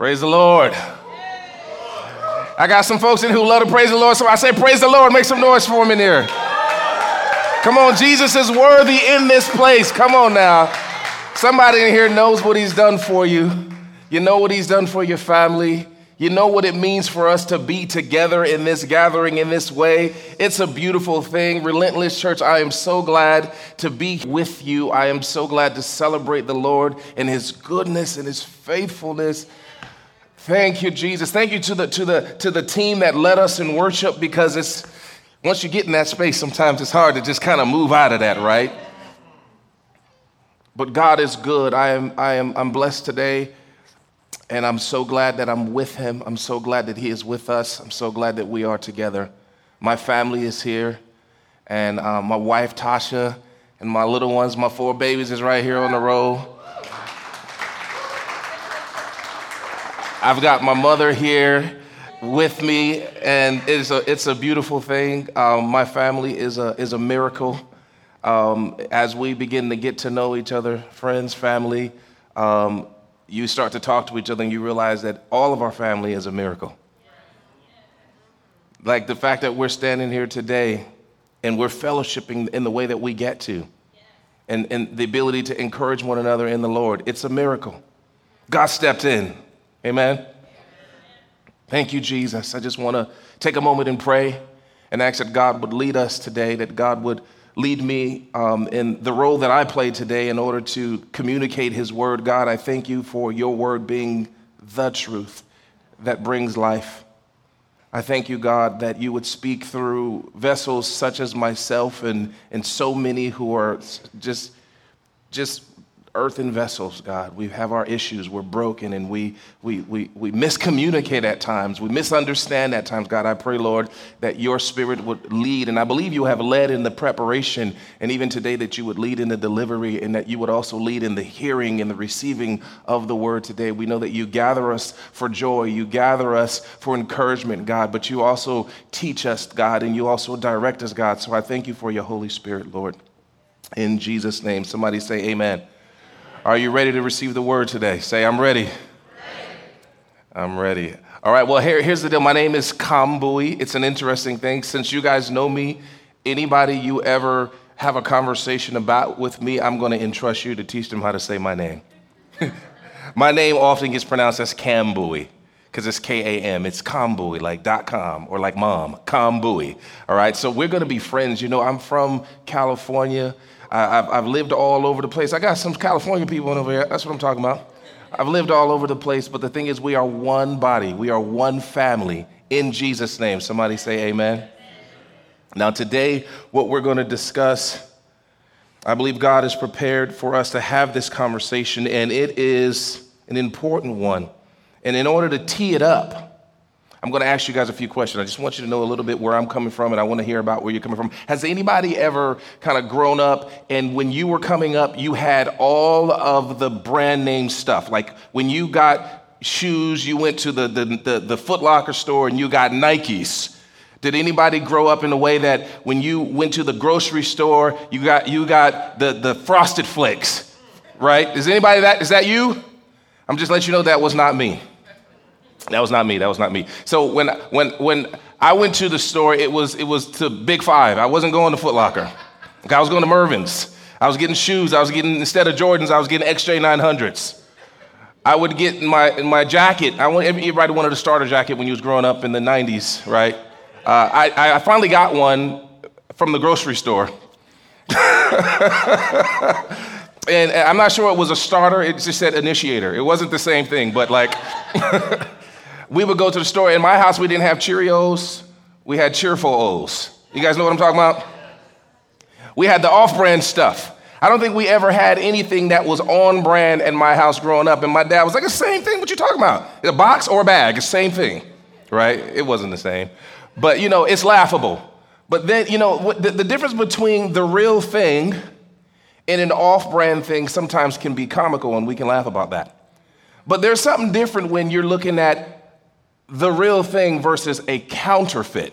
Praise the Lord. I got some folks in who love to praise the Lord, so I say praise the Lord. Make some noise for him in there. Come on, Jesus is worthy in this place. Come on now. Somebody in here knows what he's done for you. You know what he's done for your family. You know what it means for us to be together in this gathering in this way. It's a beautiful thing. Relentless Church, I am so glad to be with you. I am so glad to celebrate the Lord and his goodness and his faithfulness. Thank you, Jesus. Thank you to the team that led us in worship, because it's once you get in that space, sometimes it's hard to just kind of move out of that, right? But God is good. I'm blessed today. And I'm so glad that I'm with him. I'm so glad that he is with us. I'm so glad that we are together. My family is here, and my wife, Tasha, and my little ones, my 4 babies, is right here on the row. I've got my mother here with me, and it's a beautiful thing. My family is a miracle. As we begin to get to know each other, friends, family, you start to talk to each other and you realize that all of our family is a miracle. Like the fact that we're standing here today and we're fellowshipping in the way that we get to, and the ability to encourage one another in the Lord, it's a miracle. God stepped in. Amen? Thank you, Jesus. I just want to take a moment and pray and ask that God would lead us today, that God would lead me in the role that I play today in order to communicate his word. God, I thank you for your word being the truth that brings life. I thank you, God, that you would speak through vessels such as myself and so many who are just earthen vessels, God. We have our issues. We're broken, and we miscommunicate at times. We misunderstand at times. God, I pray, Lord, that your spirit would lead. And I believe you have led in the preparation, and even today that you would lead in the delivery, and that you would also lead in the hearing and the receiving of the word today. We know that you gather us for joy. You gather us for encouragement, God, but you also teach us, God, and you also direct us, God. So I thank you for your Holy Spirit, Lord. In Jesus' name, somebody say amen. Are you ready to receive the word today? Say, I'm ready. I'm ready. All right, well, here's the deal. My name is Kambui. It's an interesting thing. Since you guys know me, anybody you ever have a conversation about with me, I'm going to entrust you to teach them how to say my name. My name often gets pronounced as Kambui, because it's K-A-M. It's Kambui, like .com or like mom, Kambui. All right, so we're going to be friends. You know, I'm from California. I've lived all over the place. I got some California people over here. That's what I'm talking about. I've lived all over the place, but the thing is, we are one body. We are one family in Jesus' name. Somebody say amen. Now today, what we're going to discuss, I believe God is prepared for us to have this conversation, and it is an important one. And in order to tee it up, I'm going to ask you guys a few questions. I just want you to know a little bit where I'm coming from, and I want to hear about where you're coming from. Has anybody ever kind of grown up, and when you were coming up, you had all of the brand name stuff? Like when you got shoes, you went to the Foot Locker store and you got Nikes. Did anybody grow up in a way that when you went to the grocery store, you got the Frosted Flakes, right? Is that you? I'm just letting you know that was not me. That was not me. So when I went to the store, it was to Big Five. I wasn't going to Foot Locker. I was going to Mervyn's. I was getting shoes. I was getting, instead of Jordans, I was getting XJ900s. I would get in my jacket. Everybody wanted a starter jacket when you was growing up in the 90s, right? I finally got one from the grocery store. And I'm not sure it was a starter. It just said initiator. It wasn't the same thing, but like... We would go to the store. In my house, we didn't have Cheerios. We had Cheerful-Os. You guys know what I'm talking about? We had the off-brand stuff. I don't think we ever had anything that was on brand in my house growing up. And my dad was like, the same thing, what you talking about? A box or a bag, the same thing, right? It wasn't the same. But, you know, it's laughable. But then, you know, the difference between the real thing and an off-brand thing sometimes can be comical, and we can laugh about that. But there's something different when you're looking at the real thing versus a counterfeit.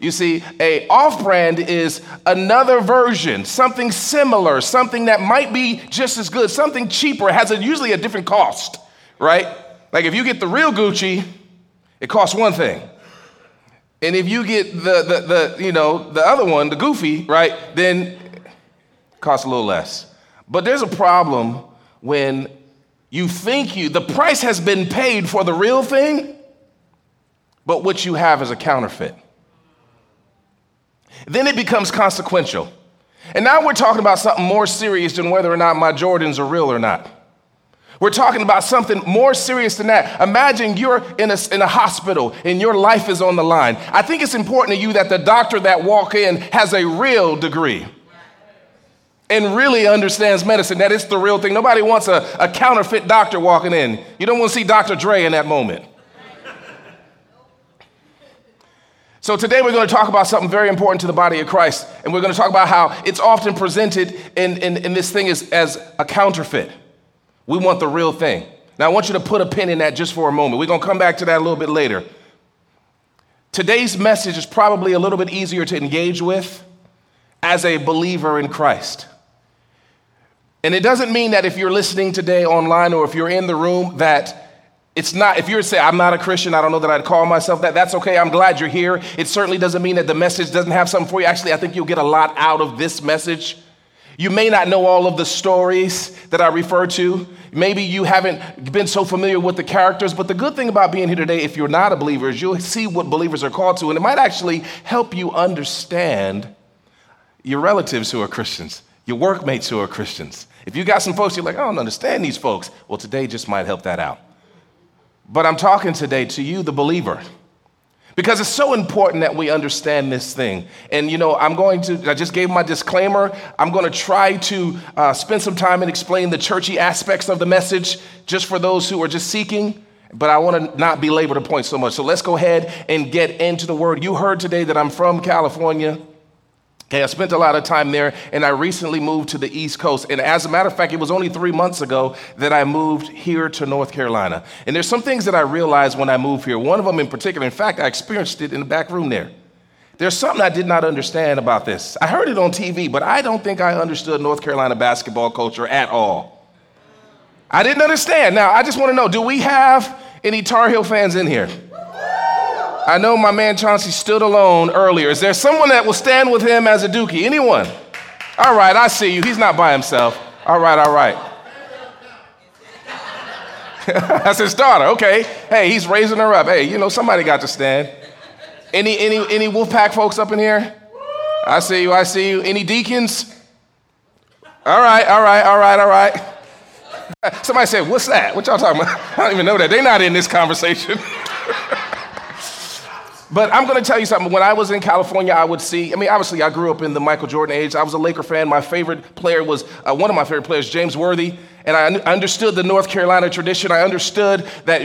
You see, a off-brand is another version, something similar, something that might be just as good, something cheaper, has usually a different cost, right? Like if you get the real Gucci, it costs one thing. And if you get the other one, the Goofy, right, then it costs a little less. But there's a problem when you think the price has been paid for the real thing, but what you have is a counterfeit. Then it becomes consequential. And now we're talking about something more serious than whether or not my Jordans are real or not. We're talking about something more serious than that. Imagine you're in a hospital and your life is on the line. I think it's important to you that the doctor that walks in has a real degree and really understands medicine, that it's the real thing. Nobody wants a counterfeit doctor walking in. You don't want to see Dr. Dre in that moment. So today we're going to talk about something very important to the body of Christ, and we're going to talk about how it's often presented in this thing as a counterfeit. We want the real thing. Now I want you to put a pin in that just for a moment. We're going to come back to that a little bit later. Today's message is probably a little bit easier to engage with as a believer in Christ. And it doesn't mean that if you're listening today online or if you're in the room that it's not, if you're saying, I'm not a Christian, I don't know that I'd call myself that, that's okay, I'm glad you're here. It certainly doesn't mean that the message doesn't have something for you. Actually, I think you'll get a lot out of this message. You may not know all of the stories that I refer to. Maybe you haven't been so familiar with the characters, but the good thing about being here today, if you're not a believer, is you'll see what believers are called to, and it might actually help you understand your relatives who are Christians, your workmates who are Christians. If you got some folks, you're like, I don't understand these folks. Well, today just might help that out. But I'm talking today to you, the believer, because it's so important that we understand this thing. And, I just gave my disclaimer. I'm going to try to spend some time and explain the churchy aspects of the message just for those who are just seeking, but I want to not belabor the point so much. So let's go ahead and get into the word. You heard today that I'm from California. Okay, I spent a lot of time there, and I recently moved to the East Coast. And as a matter of fact, it was only 3 months ago that I moved here to North Carolina. And there's some things that I realized when I moved here. One of them in particular, in fact, I experienced it in the back room there. There's something I did not understand about this. I heard it on TV, but I don't think I understood North Carolina basketball culture at all. I didn't understand. Now, I just want to know, do we have any Tar Heel fans in here? I know my man Chauncey stood alone earlier. Is there someone that will stand with him as a Dookie? Anyone? All right, I see you. He's not by himself. All right, all right. That's his daughter. Okay. Hey, he's raising her up. Hey, somebody got to stand. Any Wolfpack folks up in here? I see you. I see you. Any deacons? All right, all right, all right, all right. Somebody said, "What's that? What y'all talking about?" I don't even know that. They're not in this conversation. But I'm going to tell you something. When I was in California, I grew up in the Michael Jordan age. I was a Laker fan. My favorite player was, one of my favorite players, James Worthy. And I understood the North Carolina tradition. I understood that,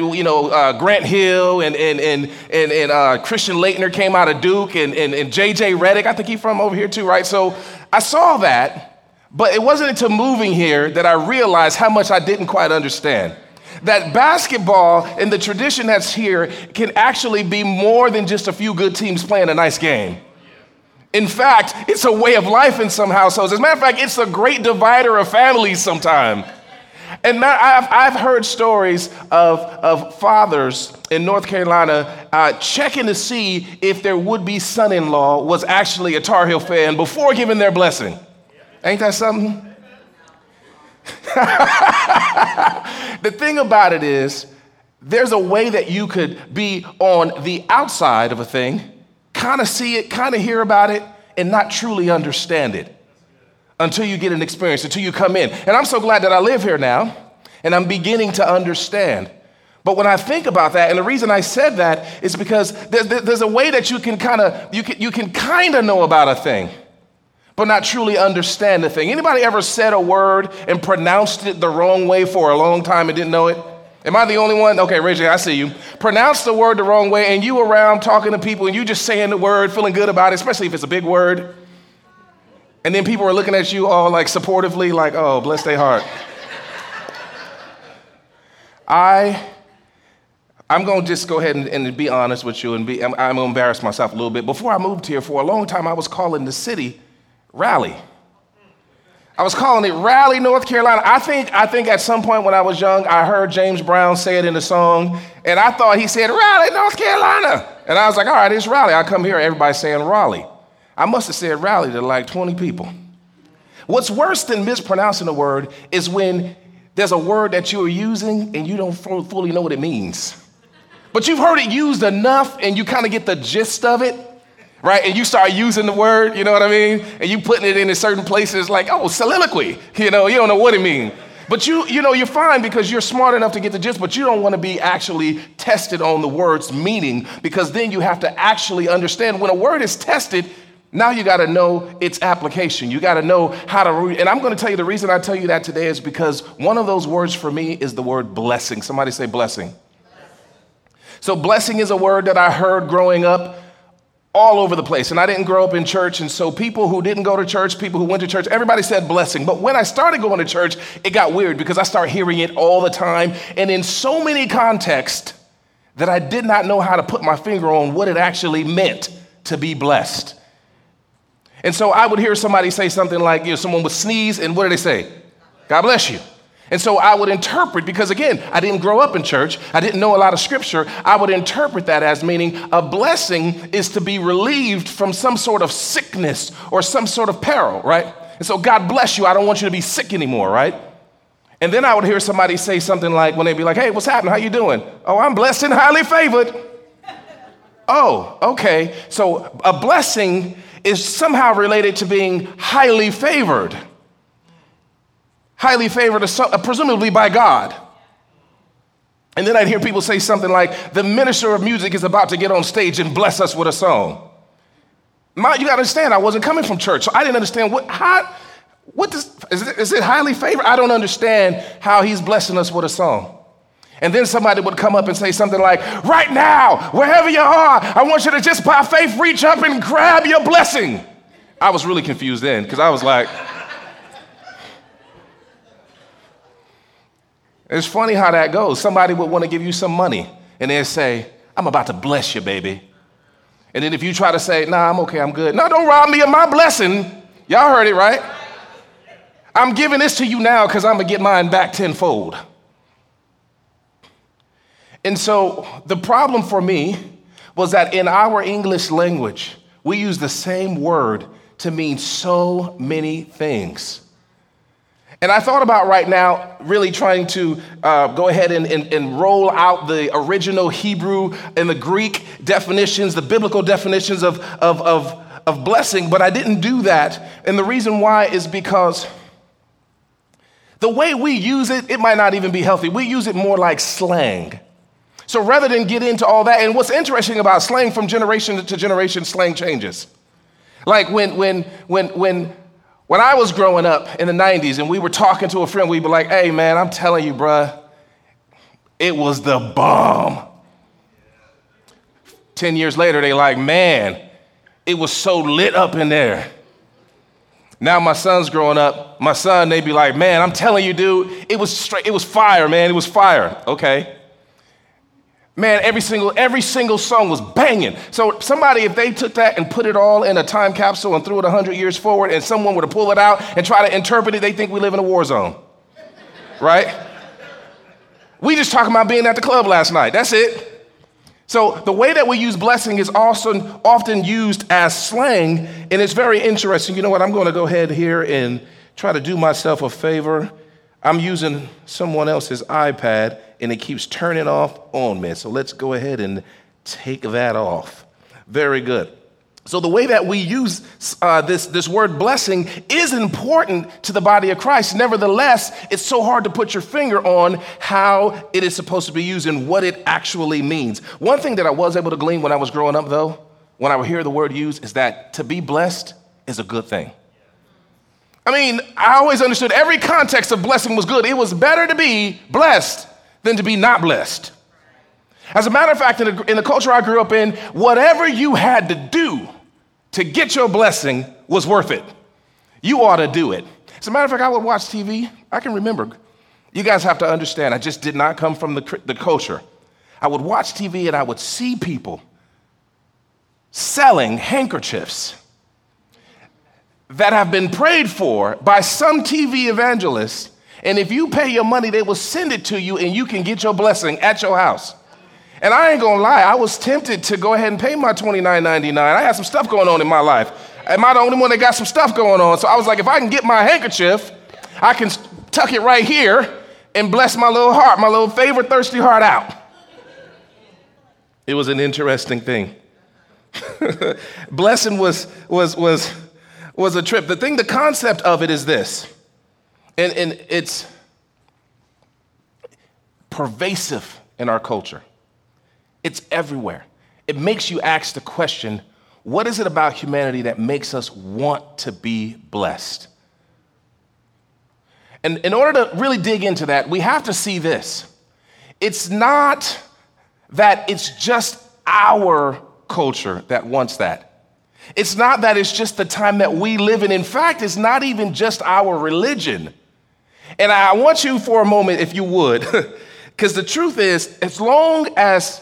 Grant Hill and Christian Laettner came out of Duke and J.J. Reddick. I think he's from over here too, right? So I saw that, but it wasn't until moving here that I realized how much I didn't quite understand. That basketball and the tradition that's here can actually be more than just a few good teams playing a nice game. In fact, it's a way of life in some households. As a matter of fact, it's a great divider of families sometimes. And I've heard stories of fathers in North Carolina checking to see if their would-be son-in-law was actually a Tar Heel fan before giving their blessing. Ain't that something? The thing about it is, there's a way that you could be on the outside of a thing, kind of see it, kind of hear about it, and not truly understand it until you get an experience, until you come in. And I'm so glad that I live here now, and I'm beginning to understand. But when I think about that, and the reason I said that is because there's a way that you can kind of know about a thing, but not truly understand the thing. Anybody ever said a word and pronounced it the wrong way for a long time and didn't know it? Am I the only one? Okay, Reggie, I see you. Pronounce the word the wrong way, and you around talking to people, and you just saying the word, feeling good about it, especially if it's a big word. And then people are looking at you all like supportively, like, oh, bless their heart. I'm going to just go ahead and be honest with you, I'm going to embarrass myself a little bit. Before I moved here, for a long time, I was calling the city Raleigh. I was calling it Raleigh, North Carolina. I think at some point when I was young, I heard James Brown say it in a song, and I thought he said, Raleigh, North Carolina. And I was like, all right, it's Raleigh. I come here, everybody's saying Raleigh. I must have said Raleigh to like 20 people. What's worse than mispronouncing a word is when there's a word that you're using and you don't fully know what it means. But you've heard it used enough and you kind of get the gist of it, right? And you start using the word, you know what I mean? And you putting it in certain places like, oh, soliloquy, you know, you don't know what it means. But you know, you're fine because you're smart enough to get the gist, but you don't want to be actually tested on the word's meaning, because then you have to actually understand when a word is tested. Now you got to know its application. You got to know how to read. And I'm going to tell you, the reason I tell you that today is because one of those words for me is the word blessing. Somebody say blessing. So blessing is a word that I heard growing up all over the place. And I didn't grow up in church. And so people who didn't go to church, people who went to church, everybody said blessing. But when I started going to church, it got weird because I started hearing it all the time. And in so many contexts that I did not know how to put my finger on what it actually meant to be blessed. And so I would hear somebody say something like, you know, someone would sneeze, and what do they say? God bless you. And so I would interpret, because again, I didn't grow up in church. I didn't know a lot of scripture. I would interpret that as meaning a blessing is to be relieved from some sort of sickness or some sort of peril, right? And so God bless you. I don't want you to be sick anymore, right? And then I would hear somebody say something like, when they'd be like, hey, what's happening? How you doing? Oh, I'm blessed and highly favored. Oh, okay. So a blessing is somehow related to being highly favored. Highly favored, presumably by God. And then I'd hear people say something like, the minister of music is about to get on stage and bless us with a song. You gotta understand, I wasn't coming from church, so I didn't understand is it highly favored? I don't understand how he's blessing us with a song. And then somebody would come up and say something like, right now, wherever you are, I want you to just by faith reach up and grab your blessing. I was really confused then, because I was like, it's funny how that goes. Somebody would want to give you some money, and they'd say, I'm about to bless you, baby. And then if you try to say, nah, I'm okay, I'm good. No, don't rob me of my blessing. Y'all heard it, right? I'm giving this to you now because I'm going to get mine back tenfold. And so the problem for me was that in our English language, we use the same word to mean so many things. And I thought about right now really trying to go ahead and roll out the original Hebrew and the Greek definitions, the biblical definitions of blessing, but I didn't do that. And the reason why is because the way we use it, it might not even be healthy. We use it more like slang. So rather than get into all that, and what's interesting about slang, from generation to generation, slang changes. Like when I was growing up in the 90s and we were talking to a friend, we'd be like, hey man, I'm telling you, bruh, it was the bomb. 10 years later, they like, man, it was so lit up in there. Now my son's growing up, they'd be like, man, I'm telling you, dude, it was fire, man, it was fire. Okay. Man, every single song was banging. So somebody, if they took that and put it all in a time capsule and threw it 100 years forward and someone were to pull it out and try to interpret it, they think we live in a war zone, right? We just talking about being at the club last night. That's it. So the way that we use blessing is also often used as slang, and it's very interesting. You know what? I'm going to go ahead here and try to do myself a favor. I'm using someone else's iPad, and it keeps turning off on me. So let's go ahead and take that off. Very good. So the way that we use this word blessing is important to the body of Christ. Nevertheless, it's so hard to put your finger on how it is supposed to be used and what it actually means. One thing that I was able to glean when I was growing up, though, when I would hear the word used, is that to be blessed is a good thing. I mean, I always understood every context of blessing was good. It was better to be blessed than to be not blessed. As a matter of fact, in the culture I grew up in, whatever you had to do to get your blessing was worth it. You ought to do it. As a matter of fact, I would watch TV. I can remember. You guys have to understand, I just did not come from the culture. I would watch TV and I would see people selling handkerchiefs that have been prayed for by some TV evangelist, and if you pay your money, they will send it to you and you can get your blessing at your house. And I ain't gonna lie, I was tempted to go ahead and pay my $29.99. I had some stuff going on in my life. Am I the only one that got some stuff going on? So I was like, if I can get my handkerchief, I can tuck it right here and bless my little heart, my little favor-thirsty heart out. It was an interesting thing. Blessing was a trip. The concept of it is this, and it's pervasive in our culture. It's everywhere. It makes you ask the question, what is it about humanity that makes us want to be blessed? And in order to really dig into that, we have to see this. It's not that it's just our culture that wants that. It's not that it's just the time that we live in. In fact, it's not even just our religion. And I want you for a moment, if you would, because the truth is, as long as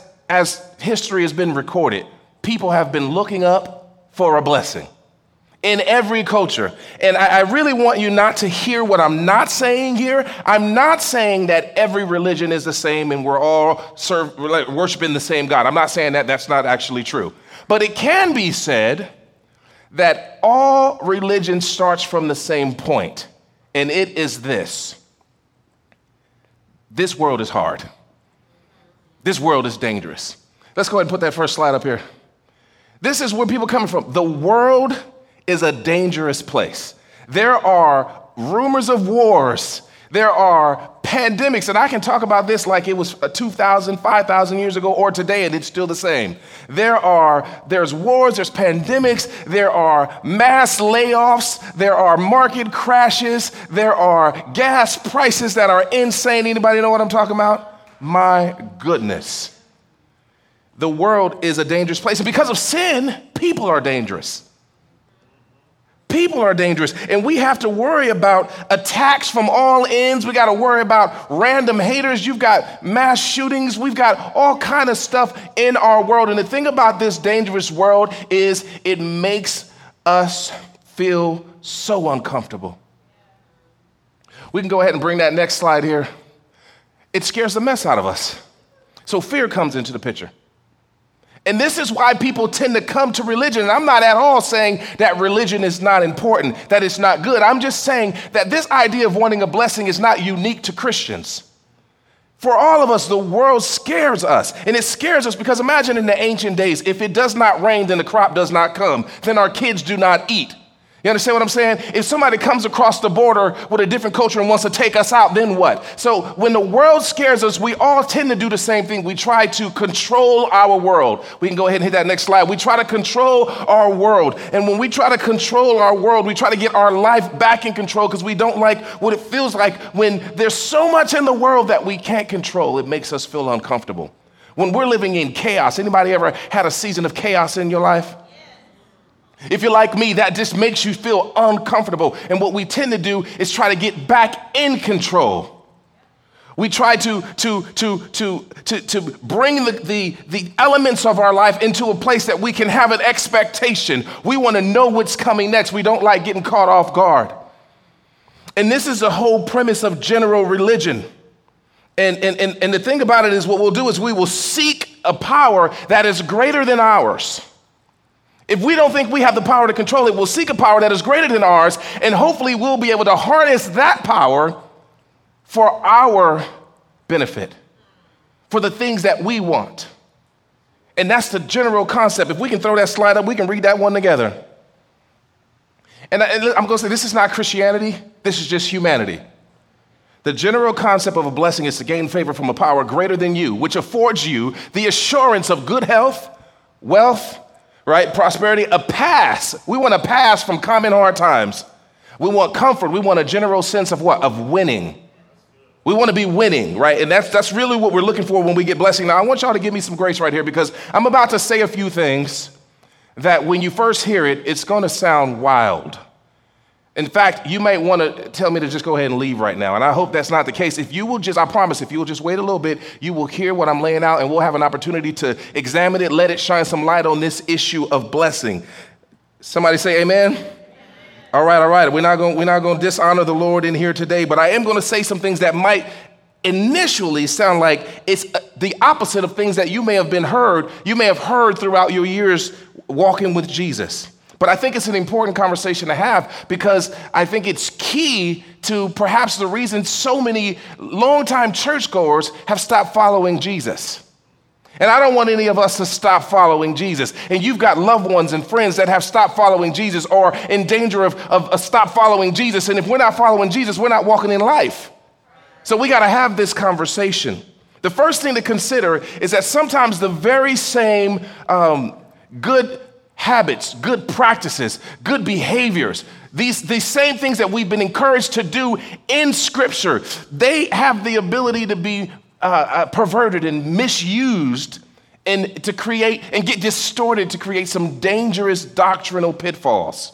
history has been recorded, people have been looking up for a blessing in every culture. And I really want you not to hear what I'm not saying here. I'm not saying that every religion is the same and we're all worshiping the same God. I'm not saying that. That's not actually true. But it can be said that all religion starts from the same point, and it is this. This world is hard. This world is dangerous. Let's go ahead and put that first slide up here. This is where people are coming from. The world is a dangerous place. There are rumors of wars. There are pandemics, and I can talk about this like it was 2,000, 5,000 years ago or today, and it's still the same. There's wars, there's pandemics, there are mass layoffs, there are market crashes, there are gas prices that are insane. Anybody know what I'm talking about? My goodness. The world is a dangerous place, and because of sin, people are dangerous. People are dangerous, and we have to worry about attacks from all ends. We got to worry about random haters. You've got mass shootings. We've got all kind of stuff in our world, and the thing about this dangerous world is it makes us feel so uncomfortable. We can go ahead and bring that next slide here. It scares the mess out of us, so fear comes into the picture. And this is why people tend to come to religion. And I'm not at all saying that religion is not important, that it's not good. I'm just saying that this idea of wanting a blessing is not unique to Christians. For all of us, the world scares us. And it scares us because imagine in the ancient days, if it does not rain, then the crop does not come. Then our kids do not eat. You understand what I'm saying? If somebody comes across the border with a different culture and wants to take us out, then what? So when the world scares us, we all tend to do the same thing. We try to control our world. We can go ahead and hit that next slide. We try to control our world. And when we try to control our world, we try to get our life back in control because we don't like what it feels like when there's so much in the world that we can't control. It makes us feel uncomfortable. When we're living in chaos, anybody ever had a season of chaos in your life? If you're like me, that just makes you feel uncomfortable. And what we tend to do is try to get back in control. We try to bring the elements of our life into a place that we can have an expectation. We want to know what's coming next. We don't like getting caught off guard. And this is the whole premise of general religion. And the thing about it is what we'll do is we will seek a power that is greater than ours. If we don't think we have the power to control it, we'll seek a power that is greater than ours, and hopefully we'll be able to harness that power for our benefit, for the things that we want. And that's the general concept. If we can throw that slide up, we can read that one together. And I'm going to say this is not Christianity. This is just humanity. The general concept of a blessing is to gain favor from a power greater than you, which affords you the assurance of good health, wealth, right? Prosperity, a pass. We want a pass from common hard times. We want comfort. We want a general sense of what? Of winning. We want to be winning, right? And that's really what we're looking for when we get blessing. Now, I want y'all to give me some grace right here because I'm about to say a few things that when you first hear it, it's going to sound wild. In fact, you might want to tell me to just go ahead and leave right now. And I hope that's not the case. If you will just, I promise, if you will just wait a little bit, you will hear what I'm laying out and we'll have an opportunity to examine it, let it shine some light on this issue of blessing. Somebody say amen. All right. We're not going to dishonor the Lord in here today, but I am going to say some things that might initially sound like it's the opposite of things that you may have heard throughout your years walking with Jesus. But I think it's an important conversation to have, because I think it's key to perhaps the reason so many longtime churchgoers have stopped following Jesus. And I don't want any of us to stop following Jesus. And you've got loved ones and friends that have stopped following Jesus, or in danger of stop following Jesus. And if we're not following Jesus, we're not walking in life. So we got to have this conversation. The first thing to consider is that sometimes the very same good habits, good practices, good behaviors, these same things that we've been encouraged to do in Scripture, they have the ability to be perverted and misused, and to create and get distorted to create some dangerous doctrinal pitfalls.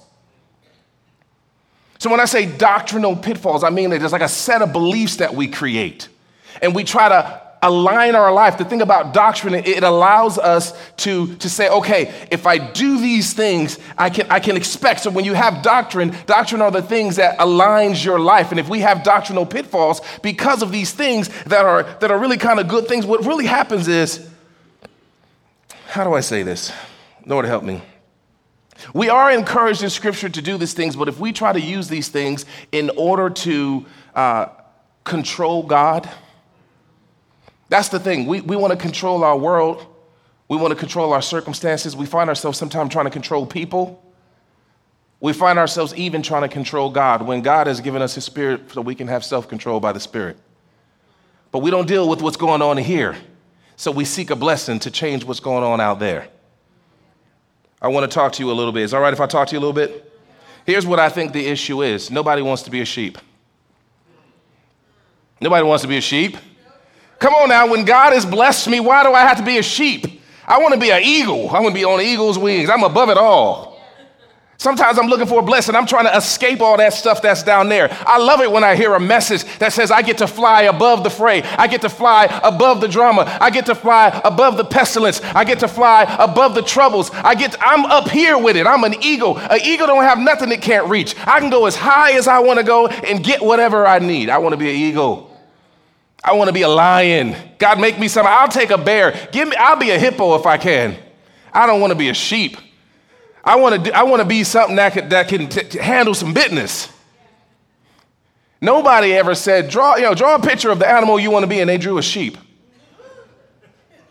So when I say doctrinal pitfalls, I mean that there's like a set of beliefs that we create, and we try to align our life. The thing about doctrine, it allows us to say, okay, if I do these things, I can expect. So when you have doctrine are the things that aligns your life. And if we have doctrinal pitfalls because of these things that are really kind of good things, what really happens is, how do I say this? Lord, help me. We are encouraged in Scripture to do these things, but if we try to use these things in order to control God, that's the thing. We want to control our world. We want to control our circumstances. We find ourselves sometimes trying to control people. We find ourselves even trying to control God, when God has given us His Spirit so we can have self-control by the Spirit. But we don't deal with what's going on here, so we seek a blessing to change what's going on out there. I want to talk to you a little bit. Is it all right if I talk to you a little bit? Here's what I think the issue is. Nobody wants to be a sheep. Nobody wants to be a sheep. Come on now, when God has blessed me, why do I have to be a sheep? I want to be an eagle. I want to be on an eagle's wings. I'm above it all. Sometimes I'm looking for a blessing. I'm trying to escape all that stuff that's down there. I love it when I hear a message that says I get to fly above the fray. I get to fly above the drama. I get to fly above the pestilence. I get to fly above the troubles. I'm up here with it. I'm an eagle. An eagle don't have nothing it can't reach. I can go as high as I want to go and get whatever I need. I want to be an eagle. I want to be a lion. God, make me something. I'll take a bear. I'll be a hippo if I can. I don't want to be a sheep. I want to be something that can handle some business. Nobody ever said, draw a picture of the animal you want to be, and they drew a sheep.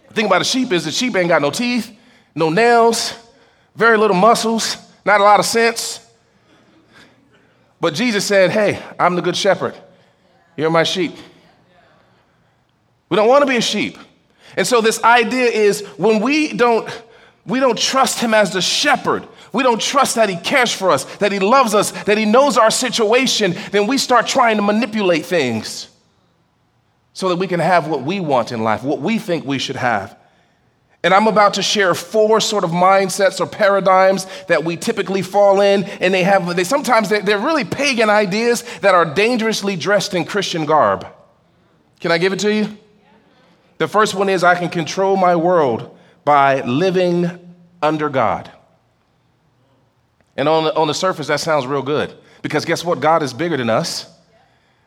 The thing about a sheep is the sheep ain't got no teeth, no nails, very little muscles, not a lot of sense. But Jesus said, hey, I'm the good shepherd. You're my sheep. We don't want to be a sheep. And so this idea is, when we don't trust Him as the shepherd, we don't trust that He cares for us, that He loves us, that He knows our situation, then we start trying to manipulate things so that we can have what we want in life, what we think we should have. And I'm about to share 4 sort of mindsets or paradigms that we typically fall in, and they're really pagan ideas that are dangerously dressed in Christian garb. Can I give it to you? The first one is, I can control my world by living under God. And on the surface, that sounds real good, because guess what? God is bigger than us.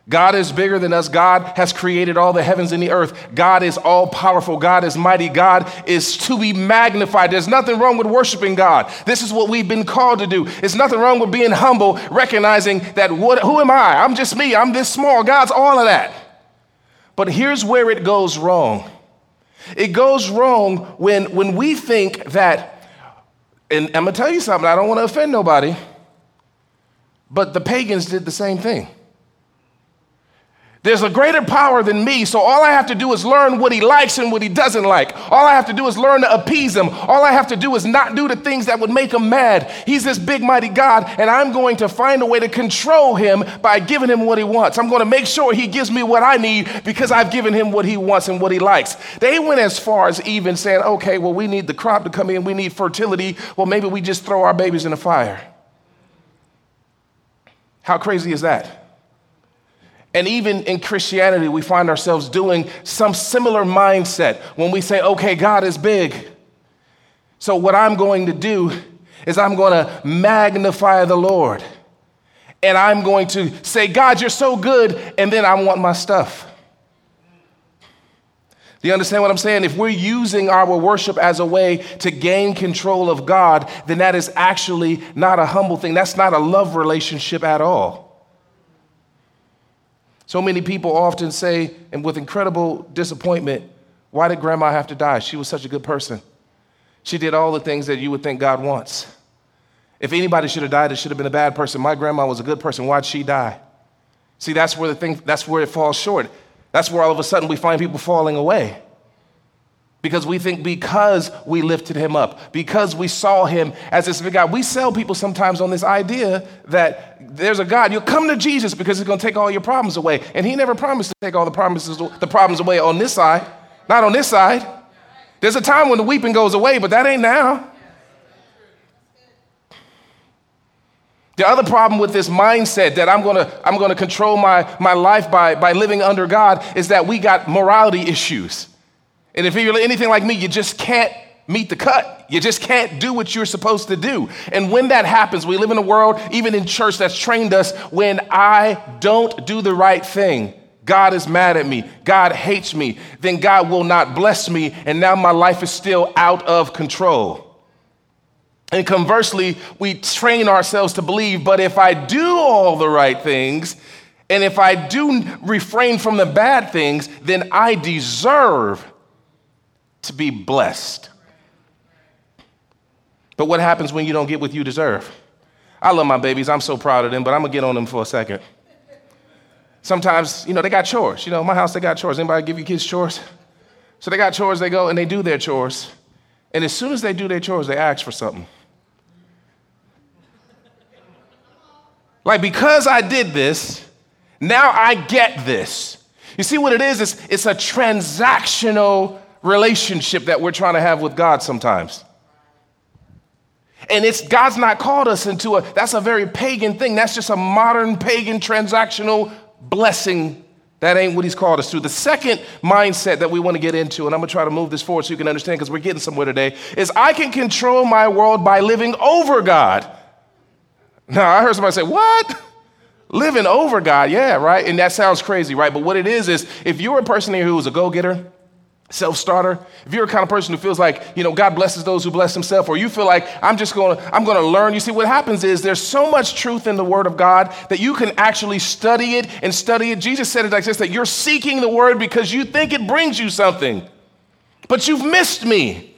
God is bigger than us. God has created all the heavens and the earth. God is all-powerful. God is mighty. God is to be magnified. There's nothing wrong with worshiping God. This is what we've been called to do. There's nothing wrong with being humble, recognizing that who am I? I'm just me. I'm this small. God's all of that. But here's where it goes wrong. It goes wrong when we think that, and I'm going to tell you something, I don't want to offend nobody, but the pagans did the same thing. There's a greater power than me, so all I have to do is learn what He likes and what He doesn't like. All I have to do is learn to appease Him. All I have to do is not do the things that would make Him mad. He's this big, mighty God, and I'm going to find a way to control Him by giving Him what He wants. I'm going to make sure He gives me what I need, because I've given Him what He wants and what He likes. They went as far as even saying, okay, well, we need the crop to come in. We need fertility. Well, maybe we just throw our babies in the fire. How crazy is that? And even in Christianity, we find ourselves doing some similar mindset when we say, okay, God is big, so what I'm going to do is I'm going to magnify the Lord. and I'm going to say, God, you're so good, and then I want my stuff. Do you understand what I'm saying? If we're using our worship as a way to gain control of God, then that is actually not a humble thing. That's not a love relationship at all. So many people often say, and with incredible disappointment, why did grandma have to die? She was such a good person. She did all the things that you would think God wants. If anybody should have died, it should have been a bad person. My grandma was a good person. Why'd she die? See, that's where it falls short. That's where all of a sudden we find people falling away, because we think because we lifted him up, because we saw him as this big God. We sell people sometimes on this idea that there's a God. You'll come to Jesus because he's going to take all your problems away. And he never promised to take all the problems away on this side, not on this side. There's a time when the weeping goes away, but that ain't now. The other problem with this mindset that I'm gonna control my life by living under God is that we got morality issues. And if you're anything like me, you just can't meet the cut. You just can't do what you're supposed to do. And when that happens, we live in a world, even in church, that's trained us, when I don't do the right thing, God is mad at me, God hates me, then God will not bless me, and now my life is still out of control. And conversely, we train ourselves to believe, but if I do all the right things, and if I do refrain from the bad things, then I deserve to be blessed. But what happens when you don't get what you deserve? I love my babies. I'm so proud of them, but I'm going to get on them for a second. Sometimes, they got chores. My house, they got chores. Anybody give your kids chores? So they got chores. They go and they do their chores. And as soon as they do their chores, they ask for something. Like, because I did this, now I get this. You see what it is? It's a transactional relationship that we're trying to have with God sometimes. And God's not called us into that's a very pagan thing. That's just a modern pagan transactional blessing. That ain't what he's called us to. The second mindset that we want to get into, and I'm going to try to move this forward so you can understand because we're getting somewhere today, is I can control my world by living over God. Now, I heard somebody say, what? Living over God, yeah, right? And that sounds crazy, right? But what it is if you're a person here who is a go-getter, self-starter, if you're a kind of person who feels like, God blesses those who bless himself, or you feel like I'm going to learn. You see, what happens is there's so much truth in the word of God that you can actually study it and study it. Jesus said it like this, that you're seeking the word because you think it brings you something, but you've missed me.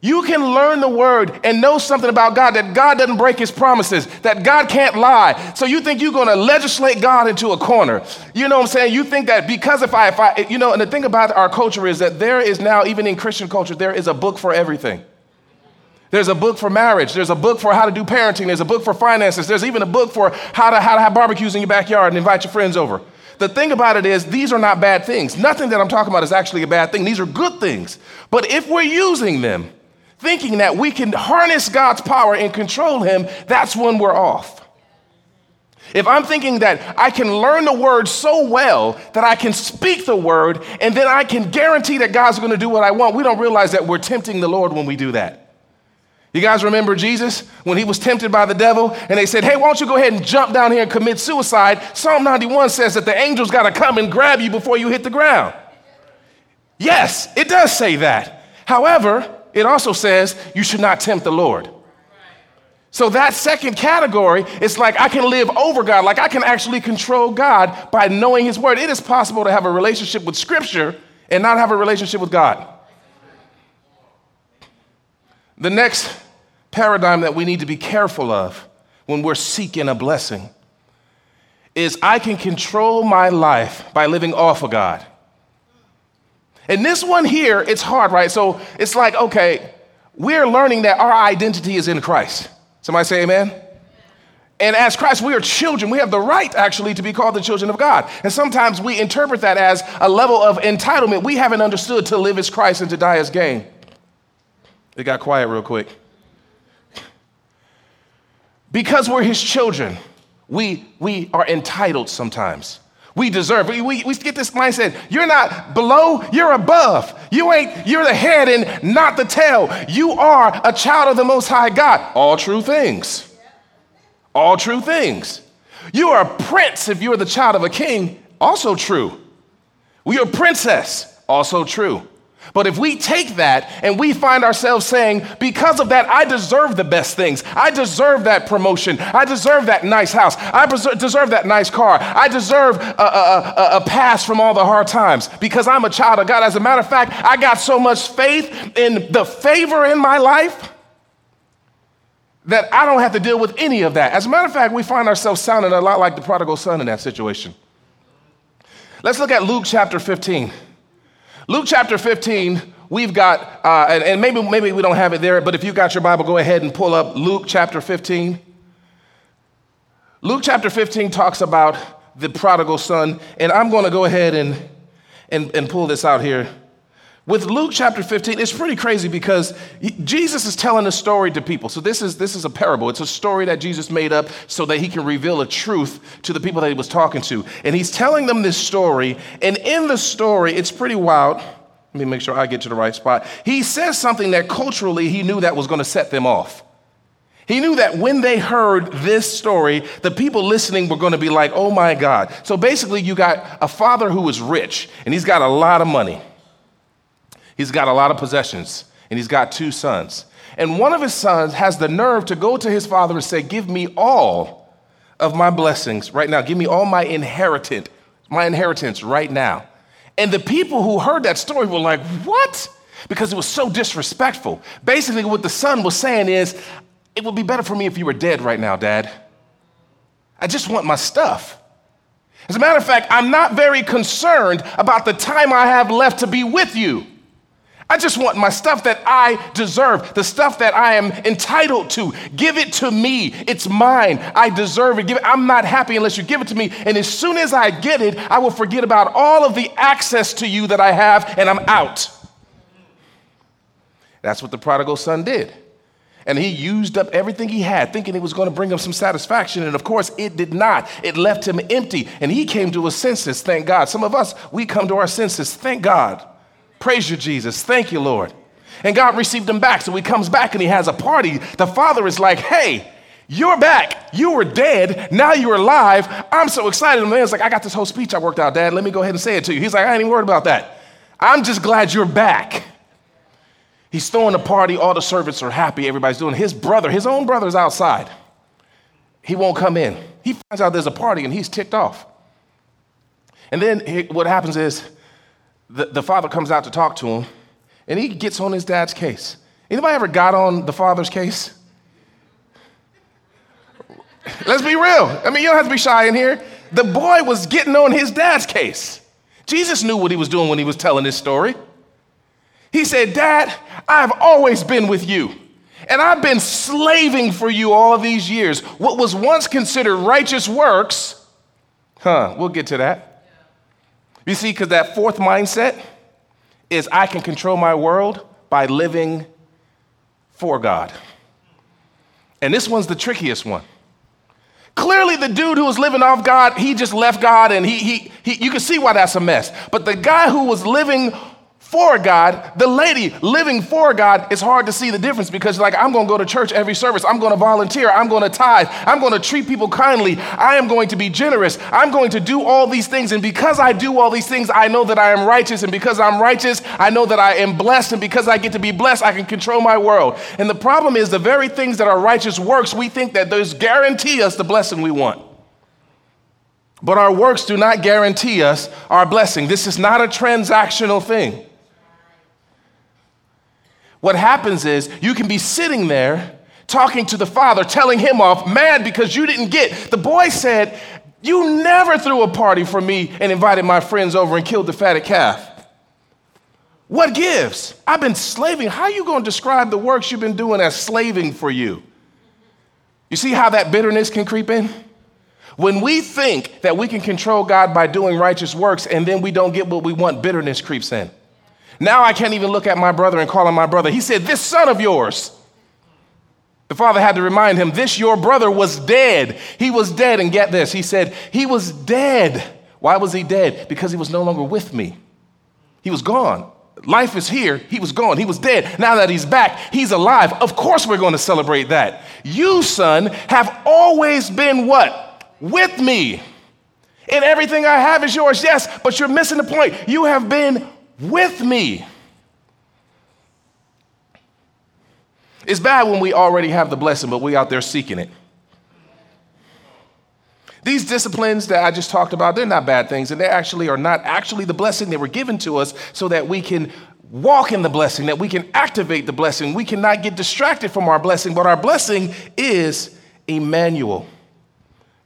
You can learn the word and know something about God, that God doesn't break his promises, that God can't lie. So you think you're going to legislate God into a corner. You know what I'm saying? You think that because and the thing about our culture is that there is now, even in Christian culture, there is a book for everything. There's a book for marriage. There's a book for how to do parenting. There's a book for finances. There's even a book for how to have barbecues in your backyard and invite your friends over. The thing about it is, these are not bad things. Nothing that I'm talking about is actually a bad thing. These are good things. But if we're using them, thinking that we can harness God's power and control him, that's when we're off. If I'm thinking that I can learn the word so well that I can speak the word and then I can guarantee that God's going to do what I want, we don't realize that we're tempting the Lord when we do that. You guys remember Jesus when he was tempted by the devil and they said, hey, why don't you go ahead and jump down here and commit suicide? Psalm 91 says that the angels got to come and grab you before you hit the ground. Yes, it does say that. However, it also says you should not tempt the Lord. So that second category is like I can live over God, like I can actually control God by knowing his word. It is possible to have a relationship with scripture and not have a relationship with God. The next paradigm that we need to be careful of when we're seeking a blessing is I can control my life by living off of God. And this one here, it's hard, right? So it's like, okay, we're learning that our identity is in Christ. Somebody say amen? And as Christ, we are children. We have the right, actually, to be called the children of God. And sometimes we interpret that as a level of entitlement. We haven't understood to live as Christ and to die as gain. It got quiet real quick. Because we're his children, we are entitled sometimes. We deserve. We get this mindset. You're not below, you're above. You're the head and not the tail. You are a child of the Most High God. All true things. all true things. You are a prince if you are the child of a king, also true. We are princess, also true. But if we take that and we find ourselves saying, because of that, I deserve the best things. I deserve that promotion. I deserve that nice house. I deserve that nice car. I deserve a pass from all the hard times because I'm a child of God. As a matter of fact, I got so much faith in the favor in my life that I don't have to deal with any of that. As a matter of fact, we find ourselves sounding a lot like the prodigal son in that situation. Let's look at Luke chapter 15. Luke chapter 15, we've got, and maybe we don't have it there, but if you got your Bible, go ahead and pull up Luke chapter 15. Luke chapter 15 talks about the prodigal son, and I'm going to go ahead and pull this out here. With Luke chapter 15, it's pretty crazy because Jesus is telling a story to people. So this is a parable. It's a story that Jesus made up so that he can reveal a truth to the people that he was talking to. And he's telling them this story. And in the story, it's pretty wild. Let me make sure I get to the right spot. He says something that culturally he knew that was going to set them off. He knew that when they heard this story, the people listening were going to be like, oh my God. So basically you got a father who is rich and he's got a lot of money. He's got a lot of possessions, and he's got two sons. And one of his sons has the nerve to go to his father and say, give me all of my blessings right now. Give me all my inheritance right now. And the people who heard that story were like, what? Because it was so disrespectful. Basically, what the son was saying is, it would be better for me if you were dead right now, Dad. I just want my stuff. As a matter of fact, I'm not very concerned about the time I have left to be with you. I just want my stuff that I deserve, the stuff that I am entitled to. Give it to me. It's mine. I deserve it. Give it. I'm not happy unless you give it to me. And as soon as I get it, I will forget about all of the access to you that I have, and I'm out. That's what the prodigal son did. And he used up everything he had, thinking it was going to bring him some satisfaction. And of course, it did not. It left him empty. And he came to his senses, thank God. Some of us, we come to our senses, thank God. Praise you, Jesus. Thank you, Lord. And God received him back. So he comes back and he has a party. The father is like, hey, you're back. You were dead. Now you're alive. I'm so excited. And the man's like, I got this whole speech I worked out, Dad. Let me go ahead and say it to you. He's like, I ain't even worried about that. I'm just glad you're back. He's throwing a party. All the servants are happy. Everybody's doing it. His brother, his own brother's outside. He won't come in. He finds out there's a party and he's ticked off. And then what happens is, the father comes out to talk to him, and he gets on his dad's case. Anybody ever got on the father's case? Let's be real. I mean, you don't have to be shy in here. The boy was getting on his dad's case. Jesus knew what he was doing when he was telling this story. He said, Dad, I've always been with you. And I've been slaving for you all these years. What was once considered righteous works, we'll get to that. You see, because that fourth mindset is I can control my world by living for God. And this one's the trickiest one. Clearly, the dude who was living off God, he just left God, and he you can see why that's a mess. But the guy who was living for God, the lady living for God, it's hard to see the difference because like, I'm going to go to church every service. I'm going to volunteer. I'm going to tithe. I'm going to treat people kindly. I am going to be generous. I'm going to do all these things. And because I do all these things, I know that I am righteous. And because I'm righteous, I know that I am blessed. And because I get to be blessed, I can control my world. And the problem is the very things that are righteous works, we think that those guarantee us the blessing we want. But our works do not guarantee us our blessing. This is not a transactional thing. What happens is you can be sitting there talking to the father, telling him off, mad because you didn't get. The boy said, you never threw a party for me and invited my friends over and killed the fatted calf. What gives? I've been slaving. How are you going to describe the works you've been doing as slaving for you? You see how that bitterness can creep in? When we think that we can control God by doing righteous works and then we don't get what we want, bitterness creeps in. Now I can't even look at my brother and call him my brother. He said, this son of yours. The father had to remind him, this your brother was dead. He was dead. And get this, he said, he was dead. Why was he dead? Because he was no longer with me. He was gone. life is here. He was gone. He was dead. Now that he's back, he's alive. Of course we're going to celebrate that. You, son, have always been what? With me. And everything I have is yours, yes, but you're missing the point. You have been with me. It's bad when we already have the blessing, but we out there seeking it. These disciplines that I just talked about, they're not bad things, and they actually are not actually the blessing they were given to us so that we can walk in the blessing, that we can activate the blessing. We cannot get distracted from our blessing, but our blessing is Emmanuel,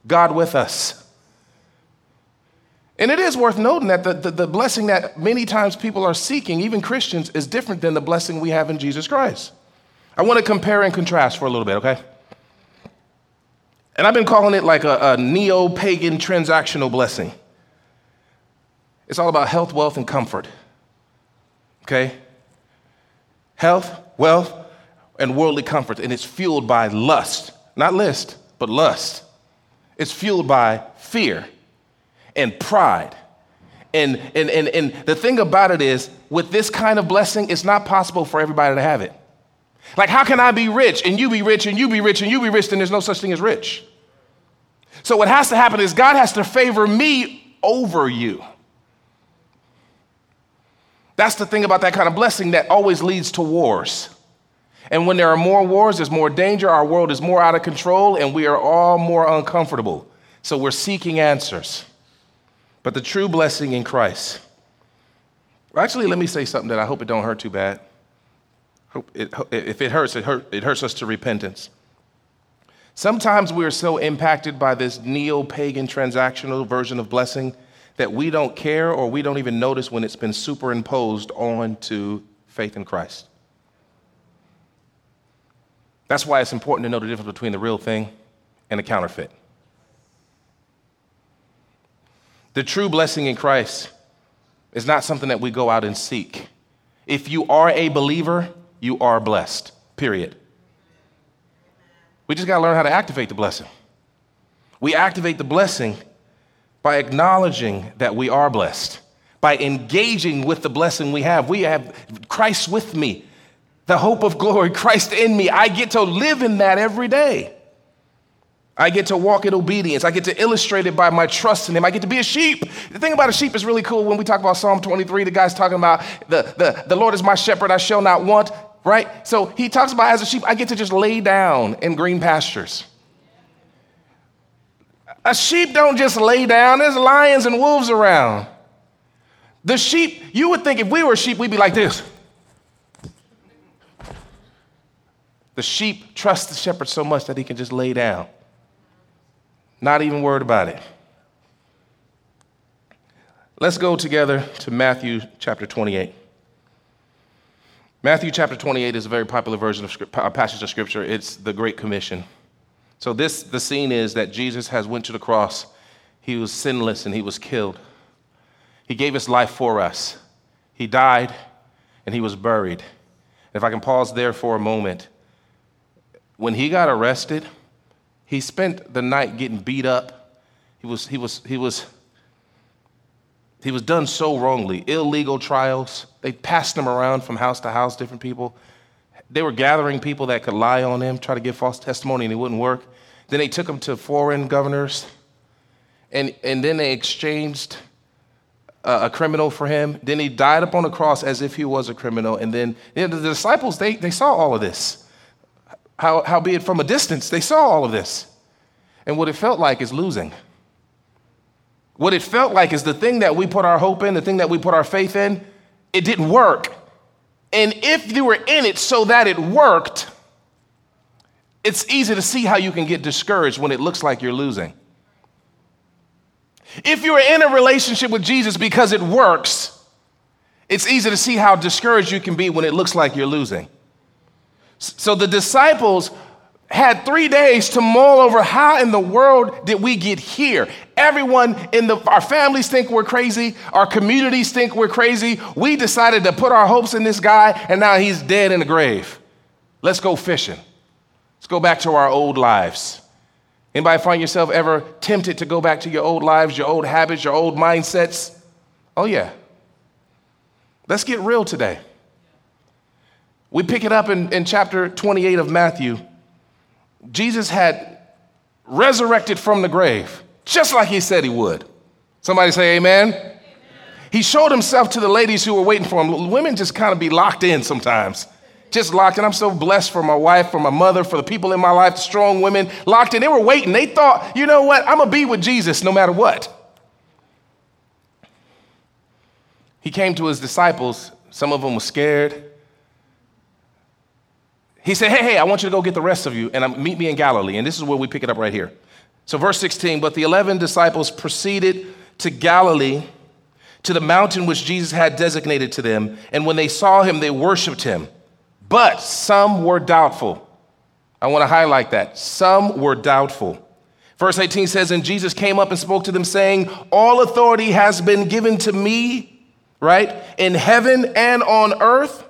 God with us. And it is worth noting that the blessing that many times people are seeking, even Christians, is different than the blessing we have in Jesus Christ. I want to compare and contrast for a little bit, okay? And I've been calling it like a neo-pagan transactional blessing. It's all about health, wealth, and comfort. Okay? Health, wealth, and worldly comfort. And it's fueled by lust. Not list, but lust. It's fueled by fear and pride. And the thing about it is, with this kind of blessing, it's not possible for everybody to have it. Like, how can I be rich and you be rich and you be rich and you be rich, and there's no such thing as rich? So what has to happen is God has to favor me over you. That's the thing about that kind of blessing that always leads to wars. And when there are more wars, there's more danger. Our world is more out of control, and we are all more uncomfortable. So we're seeking answers. But the true blessing in Christ. Well, actually, let me say something that I hope it don't hurt too bad. If it hurts, it hurts us to repentance. Sometimes we are so impacted by this neo-pagan transactional version of blessing that we don't care or we don't even notice when it's been superimposed onto faith in Christ. That's why it's important to know the difference between the real thing and the counterfeit. The true blessing in Christ is not something that we go out and seek. If you are a believer, you are blessed, period. We just got to learn how to activate the blessing. We activate the blessing by acknowledging that we are blessed, by engaging with the blessing we have. We have Christ with me, the hope of glory, Christ in me. I get to live in that every day. I get to walk in obedience. I get to illustrate it by my trust in him. I get to be a sheep. The thing about a sheep is really cool. When we talk about Psalm 23, the guy's talking about the Lord is my shepherd, I shall not want, right? So he talks about as a sheep, I get to just lay down in green pastures. A sheep don't just lay down. There's lions and wolves around. The sheep, you would think if we were a sheep, we'd be like this. The sheep trusts the shepherd so much that he can just lay down. Not even worried about it. Let's go together to Matthew chapter 28. Matthew chapter 28 is a very popular version of passage of scripture. It's the Great Commission. So the scene is that Jesus has went to the cross. He was sinless and he was killed. He gave his life for us. He died and he was buried. If I can pause there for a moment. When he got arrested, he spent the night getting beat up. He was done so wrongly. Illegal trials. They passed him around from house to house, different people. They were gathering people that could lie on him, try to give false testimony, and it wouldn't work. Then they took him to foreign governors, and then they exchanged a criminal for him. Then he died upon the cross as if he was a criminal. And then the disciples, they saw all of this. Howbeit from a distance, they saw all of this. And what it felt like is losing. What it felt like is the thing that we put our hope in, the thing that we put our faith in, it didn't work. And if you were in it so that it worked, it's easy to see how you can get discouraged when it looks like you're losing. If you were in a relationship with Jesus because it works, it's easy to see how discouraged you can be when it looks like you're losing. So the disciples had 3 days to mull over how in the world did we get here? Everyone in our families think we're crazy. Our communities think we're crazy. We decided to put our hopes in this guy, and now he's dead in the grave. Let's go fishing. Let's go back to our old lives. Anybody find yourself ever tempted to go back to your old lives, your old habits, your old mindsets? Oh, yeah. Let's get real today. We pick it up in chapter 28 of Matthew. Jesus had resurrected from the grave, just like he said he would. Somebody say amen. Amen. He showed himself to the ladies who were waiting for him. Women just kind of be locked in sometimes. Just locked in. I'm so blessed for my wife, for my mother, for the people in my life, strong women, locked in. They were waiting. They thought, you know what? I'm going to be with Jesus no matter what. He came to his disciples. Some of them were scared. He said, hey, I want you to go get the rest of you and meet me in Galilee. And this is where we pick it up right here. So verse 16, but the 11 disciples proceeded to Galilee, to the mountain which Jesus had designated to them. And when they saw him, they worshiped him. But some were doubtful. I want to highlight that. Some were doubtful. Verse 18 says, and Jesus came up and spoke to them, saying, all authority has been given to me, right, in heaven and on earth.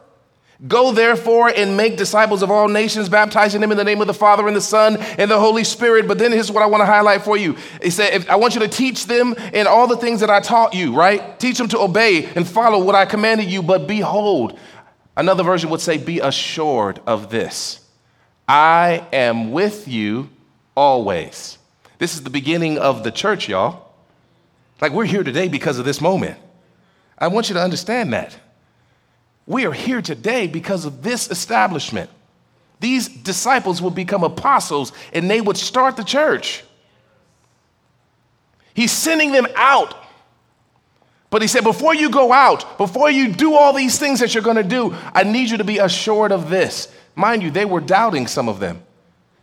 Go therefore and make disciples of all nations, baptizing them in the name of the Father and the Son and the Holy Spirit. But then here's what I want to highlight for you. He said, I want you to teach them in all the things that I taught you, right? Teach them to obey and follow what I commanded you. But behold, another version would say, be assured of this. I am with you always. This is the beginning of the church, y'all. Like, we're here today because of this moment. I want you to understand that. We are here today because of this establishment. These disciples will become apostles and they would start the church. He's sending them out. But he said, before you go out, before you do all these things that you're going to do, I need you to be assured of this. Mind you, they were doubting, some of them.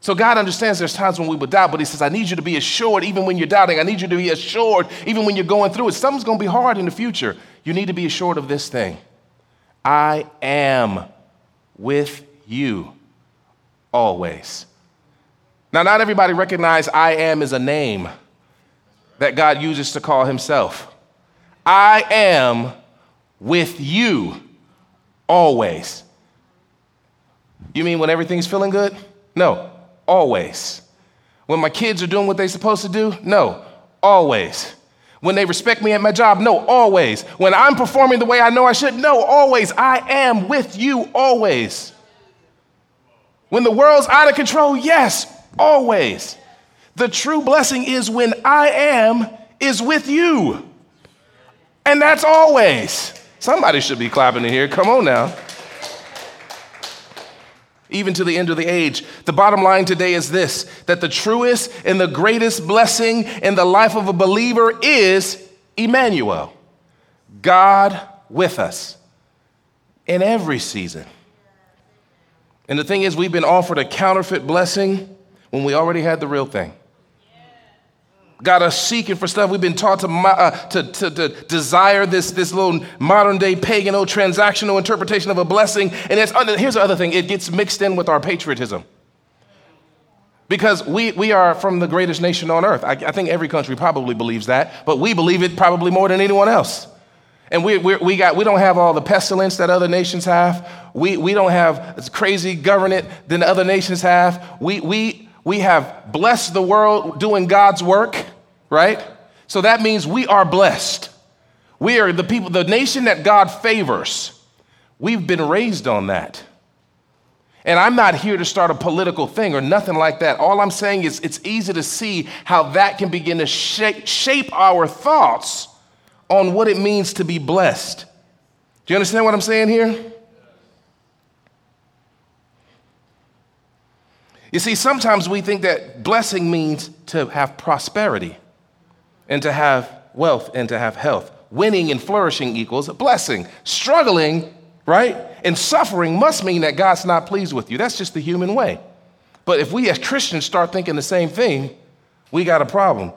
So God understands there's times when we would doubt, but he says, I need you to be assured even when you're doubting. I need you to be assured even when you're going through it. Something's going to be hard in the future. You need to be assured of this thing. I am with you always. Now, not everybody recognizes I am is a name that God uses to call himself. I am with you always. You mean when everything's feeling good? No, always. When my kids are doing what they're supposed to do? No, always. When they respect me at my job? No, always. When I'm performing the way I know I should? No, always. I am with you always. When the world's out of control? Yes, always. The true blessing is when I am is with you. And that's always. Somebody should be clapping in here. Come on now. Even to the end of the age. The bottom line today is this, that the truest and the greatest blessing in the life of a believer is Emmanuel, God with us in every season. And the thing is, we've been offered a counterfeit blessing when we already had the real thing. Got us seeking for stuff. We've been taught to desire this little modern-day pagan old transactional interpretation of a blessing. And here's the other thing. It gets mixed in with our patriotism. Because we are from the greatest nation on earth. I think every country probably believes that, but we believe it probably more than anyone else. And we don't have all the pestilence that other nations have. We don't have crazy government than other nations have. We have blessed the world doing God's work, right? So that means we are blessed. We are the people, the nation that God favors. We've been raised on that. And I'm not here to start a political thing or nothing like that. All I'm saying is it's easy to see how that can begin to shape our thoughts on what it means to be blessed. Do you understand what I'm saying here? You see, sometimes we think that blessing means to have prosperity and to have wealth and to have health. Winning and flourishing equals a blessing. Struggling, right, and suffering must mean that God's not pleased with you. That's just the human way. But if we as Christians start thinking the same thing, we got a problem.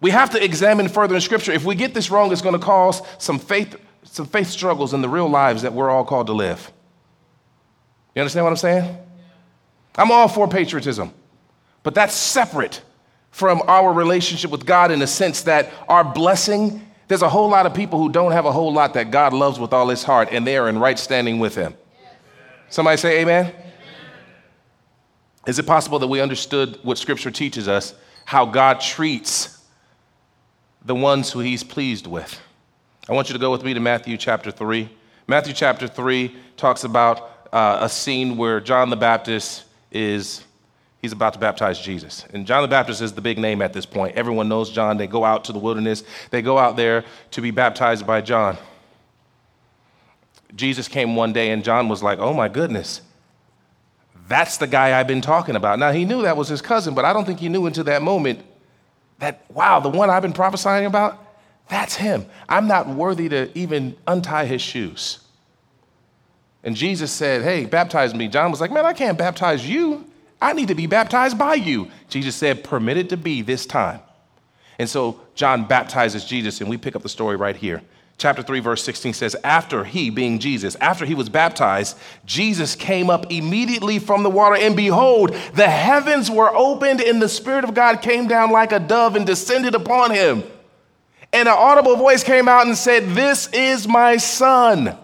We have to examine further in Scripture. If we get this wrong, it's going to cause some faith struggles in the real lives that we're all called to live. You understand what I'm saying? I'm all for patriotism, but that's separate from our relationship with God in the sense that our blessing, there's a whole lot of people who don't have a whole lot that God loves with all his heart, and they are in right standing with him. Yes. Somebody say amen? Amen. Is it possible that we understood what Scripture teaches us, how God treats the ones who he's pleased with? I want you to go with me to Matthew chapter 3. Matthew chapter 3 talks about a scene where John the Baptist is, he's about to baptize Jesus. And John the Baptist is the big name at this point. Everyone knows John. They go out to the wilderness. They go out there to be baptized by John. Jesus came one day and John was like, oh my goodness, that's the guy I've been talking about. Now he knew that was his cousin, but I don't think he knew until that moment that, wow, the one I've been prophesying about, that's him. I'm not worthy to even untie his shoes. And Jesus said, hey, baptize me. John was like, man, I can't baptize you. I need to be baptized by you. Jesus said, permit it to be this time. And so John baptizes Jesus, and we pick up the story right here. Chapter 3, verse 16 says, after he, being Jesus, after he was baptized, Jesus came up immediately from the water, and behold, the heavens were opened, and the Spirit of God came down like a dove and descended upon him. And an audible voice came out and said, this is my son,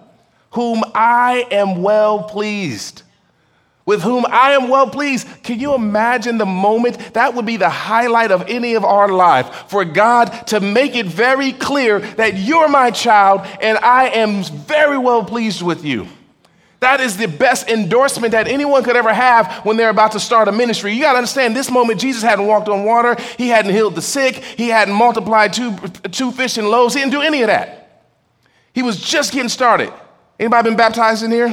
whom I am well pleased. With whom I am well pleased. Can you imagine the moment? That would be the highlight of any of our life, for God to make it very clear that you're my child and I am very well pleased with you. That is the best endorsement that anyone could ever have when they're about to start a ministry. You got to understand, this moment, Jesus hadn't walked on water. He hadn't healed the sick. He hadn't multiplied two fish and loaves. He didn't do any of that. He was just getting started. Anybody been baptized in here?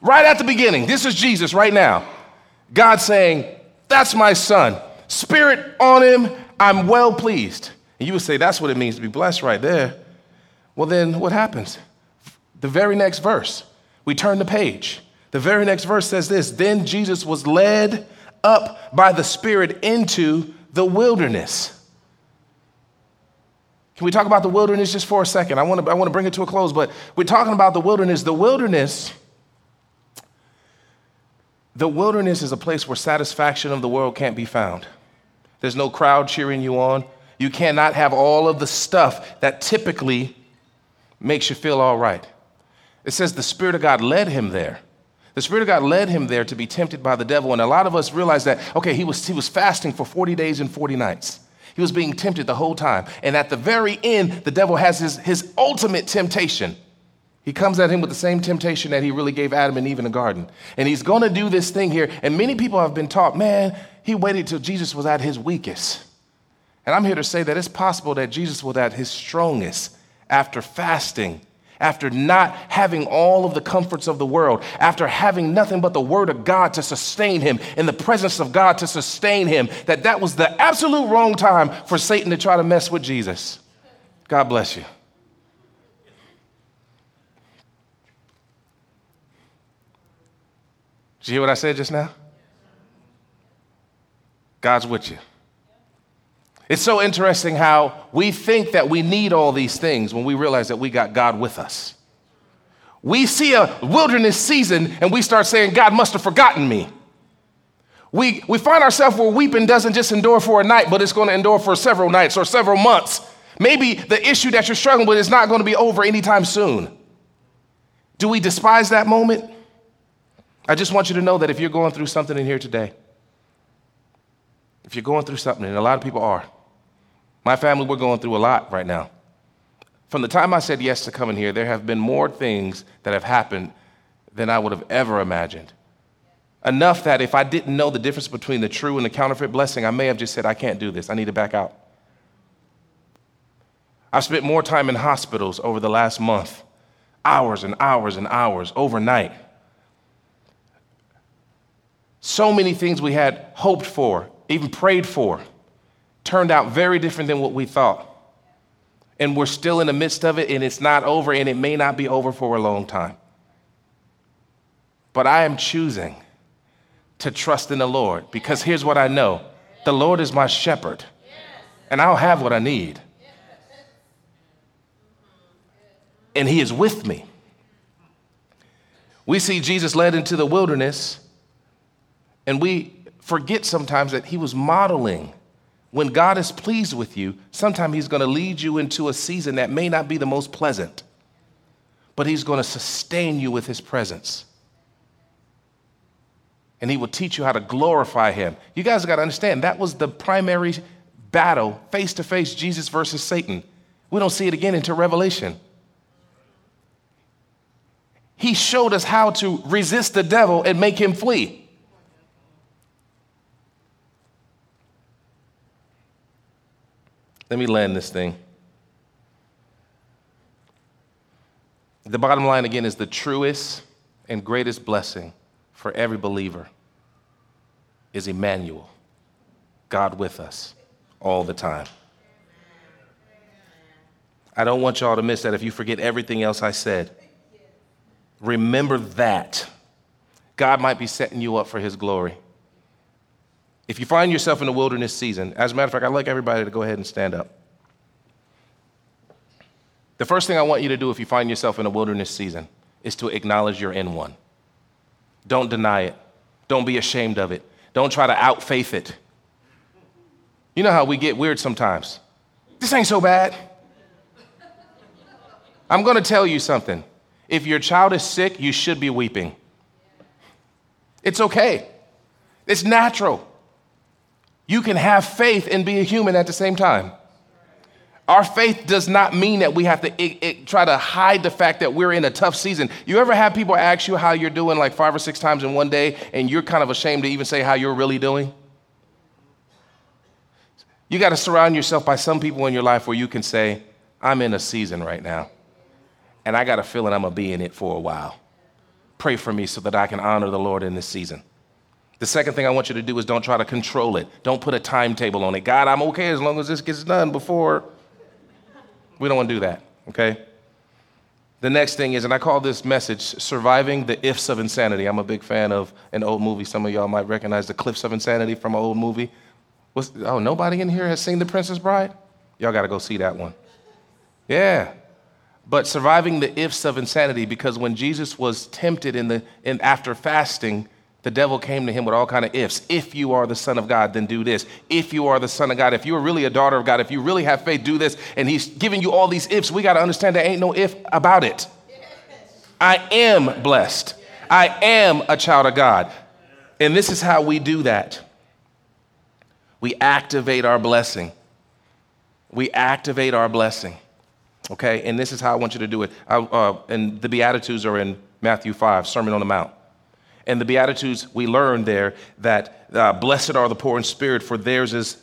Right at the beginning, this is Jesus right now. God saying, that's my son. Spirit on him, I'm well pleased. And you would say, that's what it means to be blessed right there. Well, then what happens? The very next verse, we turn the page. The very next verse says this, then Jesus was led up by the Spirit into the wilderness. Can we talk about the wilderness just for a second? I want to bring it to a close, but we're talking about the wilderness. The wilderness is a place where satisfaction of the world can't be found. There's no crowd cheering you on. You cannot have all of the stuff that typically makes you feel all right. It says the Spirit of God led him there. The Spirit of God led him there to be tempted by the devil. And a lot of us realize that, okay, he was fasting for 40 days and 40 nights. He was being tempted the whole time. And at the very end, the devil has his ultimate temptation. He comes at him with the same temptation that he really gave Adam and Eve in the garden. And he's going to do this thing here. And many people have been taught, man, he waited till Jesus was at his weakest. And I'm here to say that it's possible that Jesus was at his strongest after fasting, after not having all of the comforts of the world, after having nothing but the word of God to sustain him and the presence of God to sustain him, that was the absolute wrong time for Satan to try to mess with Jesus. God bless you. Did you hear what I said just now? God's with you. It's so interesting how we think that we need all these things when we realize that we got God with us. We see a wilderness season and we start saying, God must have forgotten me. We find ourselves where weeping doesn't just endure for a night, but it's going to endure for several nights or several months. Maybe the issue that you're struggling with is not going to be over anytime soon. Do we despise that moment? I just want you to know that if you're going through something in here today, if you're going through something, and a lot of people are. My family, we're going through a lot right now. From the time I said yes to coming here, there have been more things that have happened than I would have ever imagined. Enough that if I didn't know the difference between the true and the counterfeit blessing, I may have just said, I can't do this. I need to back out. I've spent more time in hospitals over the last month, hours and hours and hours, overnight. So many things we had hoped for, even prayed for, turned out very different than what we thought. And we're still in the midst of it, and it's not over, and it may not be over for a long time. But I am choosing to trust in the Lord, because here's what I know. The Lord is my shepherd, and I'll have what I need. And he is with me. We see Jesus led into the wilderness, and we forget sometimes that he was modeling. When God is pleased with you, sometimes he's going to lead you into a season that may not be the most pleasant, but he's going to sustain you with his presence. And he will teach you how to glorify him. You guys got to understand, that was the primary battle, face-to-face, Jesus versus Satan. We don't see it again until Revelation. He showed us how to resist the devil and make him flee. Let me land this thing. The bottom line again is the truest and greatest blessing for every believer is Emmanuel, God with us all the time. I don't want y'all to miss that. If you forget everything else I said, remember that. God might be setting you up for his glory. If you find yourself in the wilderness season, as a matter of fact, I'd like everybody to go ahead and stand up. The first thing I want you to do if you find yourself in a wilderness season is to acknowledge you're in one. Don't deny it. Don't be ashamed of it. Don't try to outfaith it. You know how we get weird sometimes. This ain't so bad. I'm going to tell you something. If your child is sick, you should be weeping. It's okay. It's natural. You can have faith and be a human at the same time. Our faith does not mean that we have to try to hide the fact that we're in a tough season. You ever have people ask you how you're doing like 5 or 6 times in one day, and you're kind of ashamed to even say how you're really doing? You got to surround yourself by some people in your life where you can say, I'm in a season right now, and I got a feeling I'm going to be in it for a while. Pray for me so that I can honor the Lord in this season. The second thing I want you to do is don't try to control it. Don't put a timetable on it. God, I'm okay as long as this gets done before. We don't want to do that, okay? The next thing is, and I call this message, Surviving the Ifs of Insanity. I'm a big fan of an old movie. Some of y'all might recognize The Cliffs of Insanity from an old movie. Nobody in here has seen The Princess Bride? Y'all got to go see that one. Yeah. But surviving the ifs of insanity, because when Jesus was tempted after fasting, the devil came to him with all kind of ifs. If you are the Son of God, then do this. If you are the Son of God, if you are really a daughter of God, if you really have faith, do this. And he's giving you all these ifs. We got to understand there ain't no if about it. Yes. I am blessed. Yes. I am a child of God. Yes. And this is how we do that. We activate our blessing. We activate our blessing. Okay? And this is how I want you to do it. And the Beatitudes are in Matthew 5, Sermon on the Mount. And the Beatitudes, we learn there that blessed are the poor in spirit, for theirs is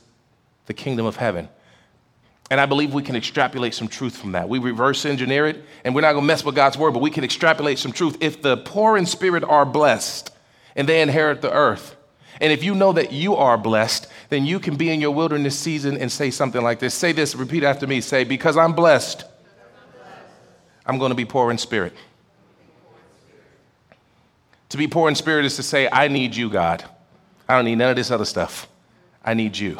the kingdom of heaven. And I believe we can extrapolate some truth from that. We reverse engineer it, and we're not going to mess with God's word, but we can extrapolate some truth. If the poor in spirit are blessed, and they inherit the earth, and if you know that you are blessed, then you can be in your wilderness season and say something like this. Say this, repeat after me. Say, because I'm blessed, I'm going to be poor in spirit. To be poor in spirit is to say, I need you, God. I don't need none of this other stuff. I need you.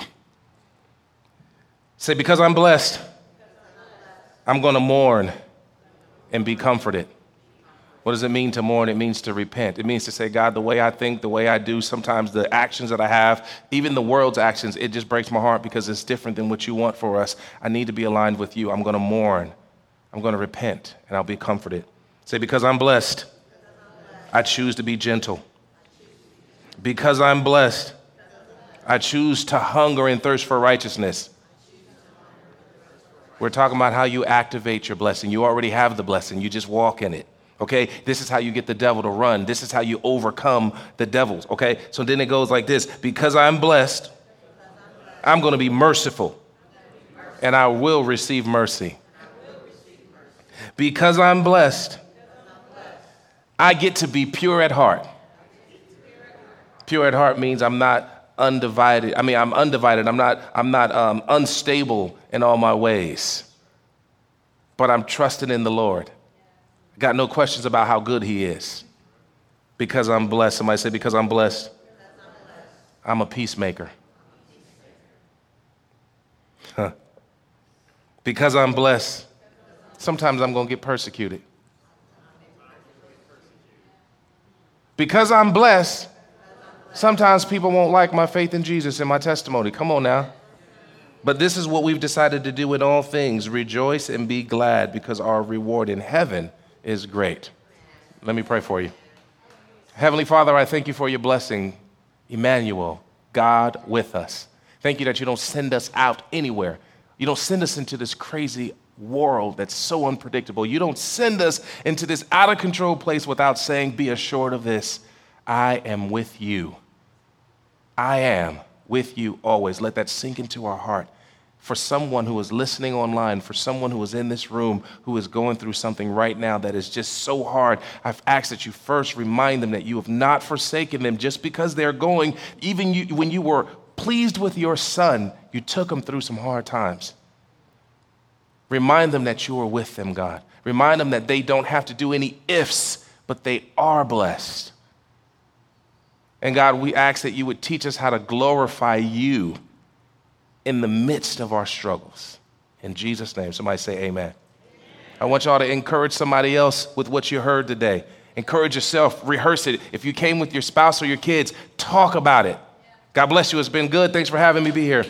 Say, because I'm blessed, I'm going to mourn and be comforted. What does it mean to mourn? It means to repent. It means to say, God, the way I think, the way I do, sometimes the actions that I have, even the world's actions, it just breaks my heart because it's different than what you want for us. I need to be aligned with you. I'm going to mourn. I'm going to repent, and I'll be comforted. Say, because I'm blessed, I choose to be gentle. Because I'm blessed, I choose to hunger and thirst for righteousness. We're talking about how you activate your blessing. You already have the blessing. You just walk in it, okay? This is how you get the devil to run. This is how you overcome the devils, okay? So then it goes like this. Because I'm blessed, I'm going to be merciful, and I will receive mercy. Because I'm blessed, I get to be pure at heart. Pure at heart means I'm not undivided. I mean, I'm undivided. I'm not unstable in all my ways. But I'm trusting in the Lord. Got no questions about how good he is. Because I'm blessed. Somebody say, because I'm blessed. I'm a peacemaker. Huh. Because I'm blessed. Sometimes I'm going to get persecuted. Because I'm blessed, sometimes people won't like my faith in Jesus and my testimony. Come on now. But this is what we've decided to do in all things. Rejoice and be glad because our reward in heaven is great. Let me pray for you. Heavenly Father, I thank you for your blessing. Emmanuel, God with us. Thank you that you don't send us out anywhere. You don't send us into this crazy world that's so unpredictable. You don't send us into this out-of-control place without saying, be assured of this, I am with you. I am with you always. Let that sink into our heart. For someone who is listening online, for someone who is in this room, who is going through something right now that is just so hard, I've asked that you first remind them that you have not forsaken them just because they're going. Even you, when you were pleased with your son, you took him through some hard times. Remind them that you are with them, God. Remind them that they don't have to do any ifs, but they are blessed. And God, we ask that you would teach us how to glorify you in the midst of our struggles. In Jesus' name, somebody say amen. I want y'all to encourage somebody else with what you heard today. Encourage yourself, rehearse it. If you came with your spouse or your kids, talk about it. God bless you, it's been good. Thanks for having me be here.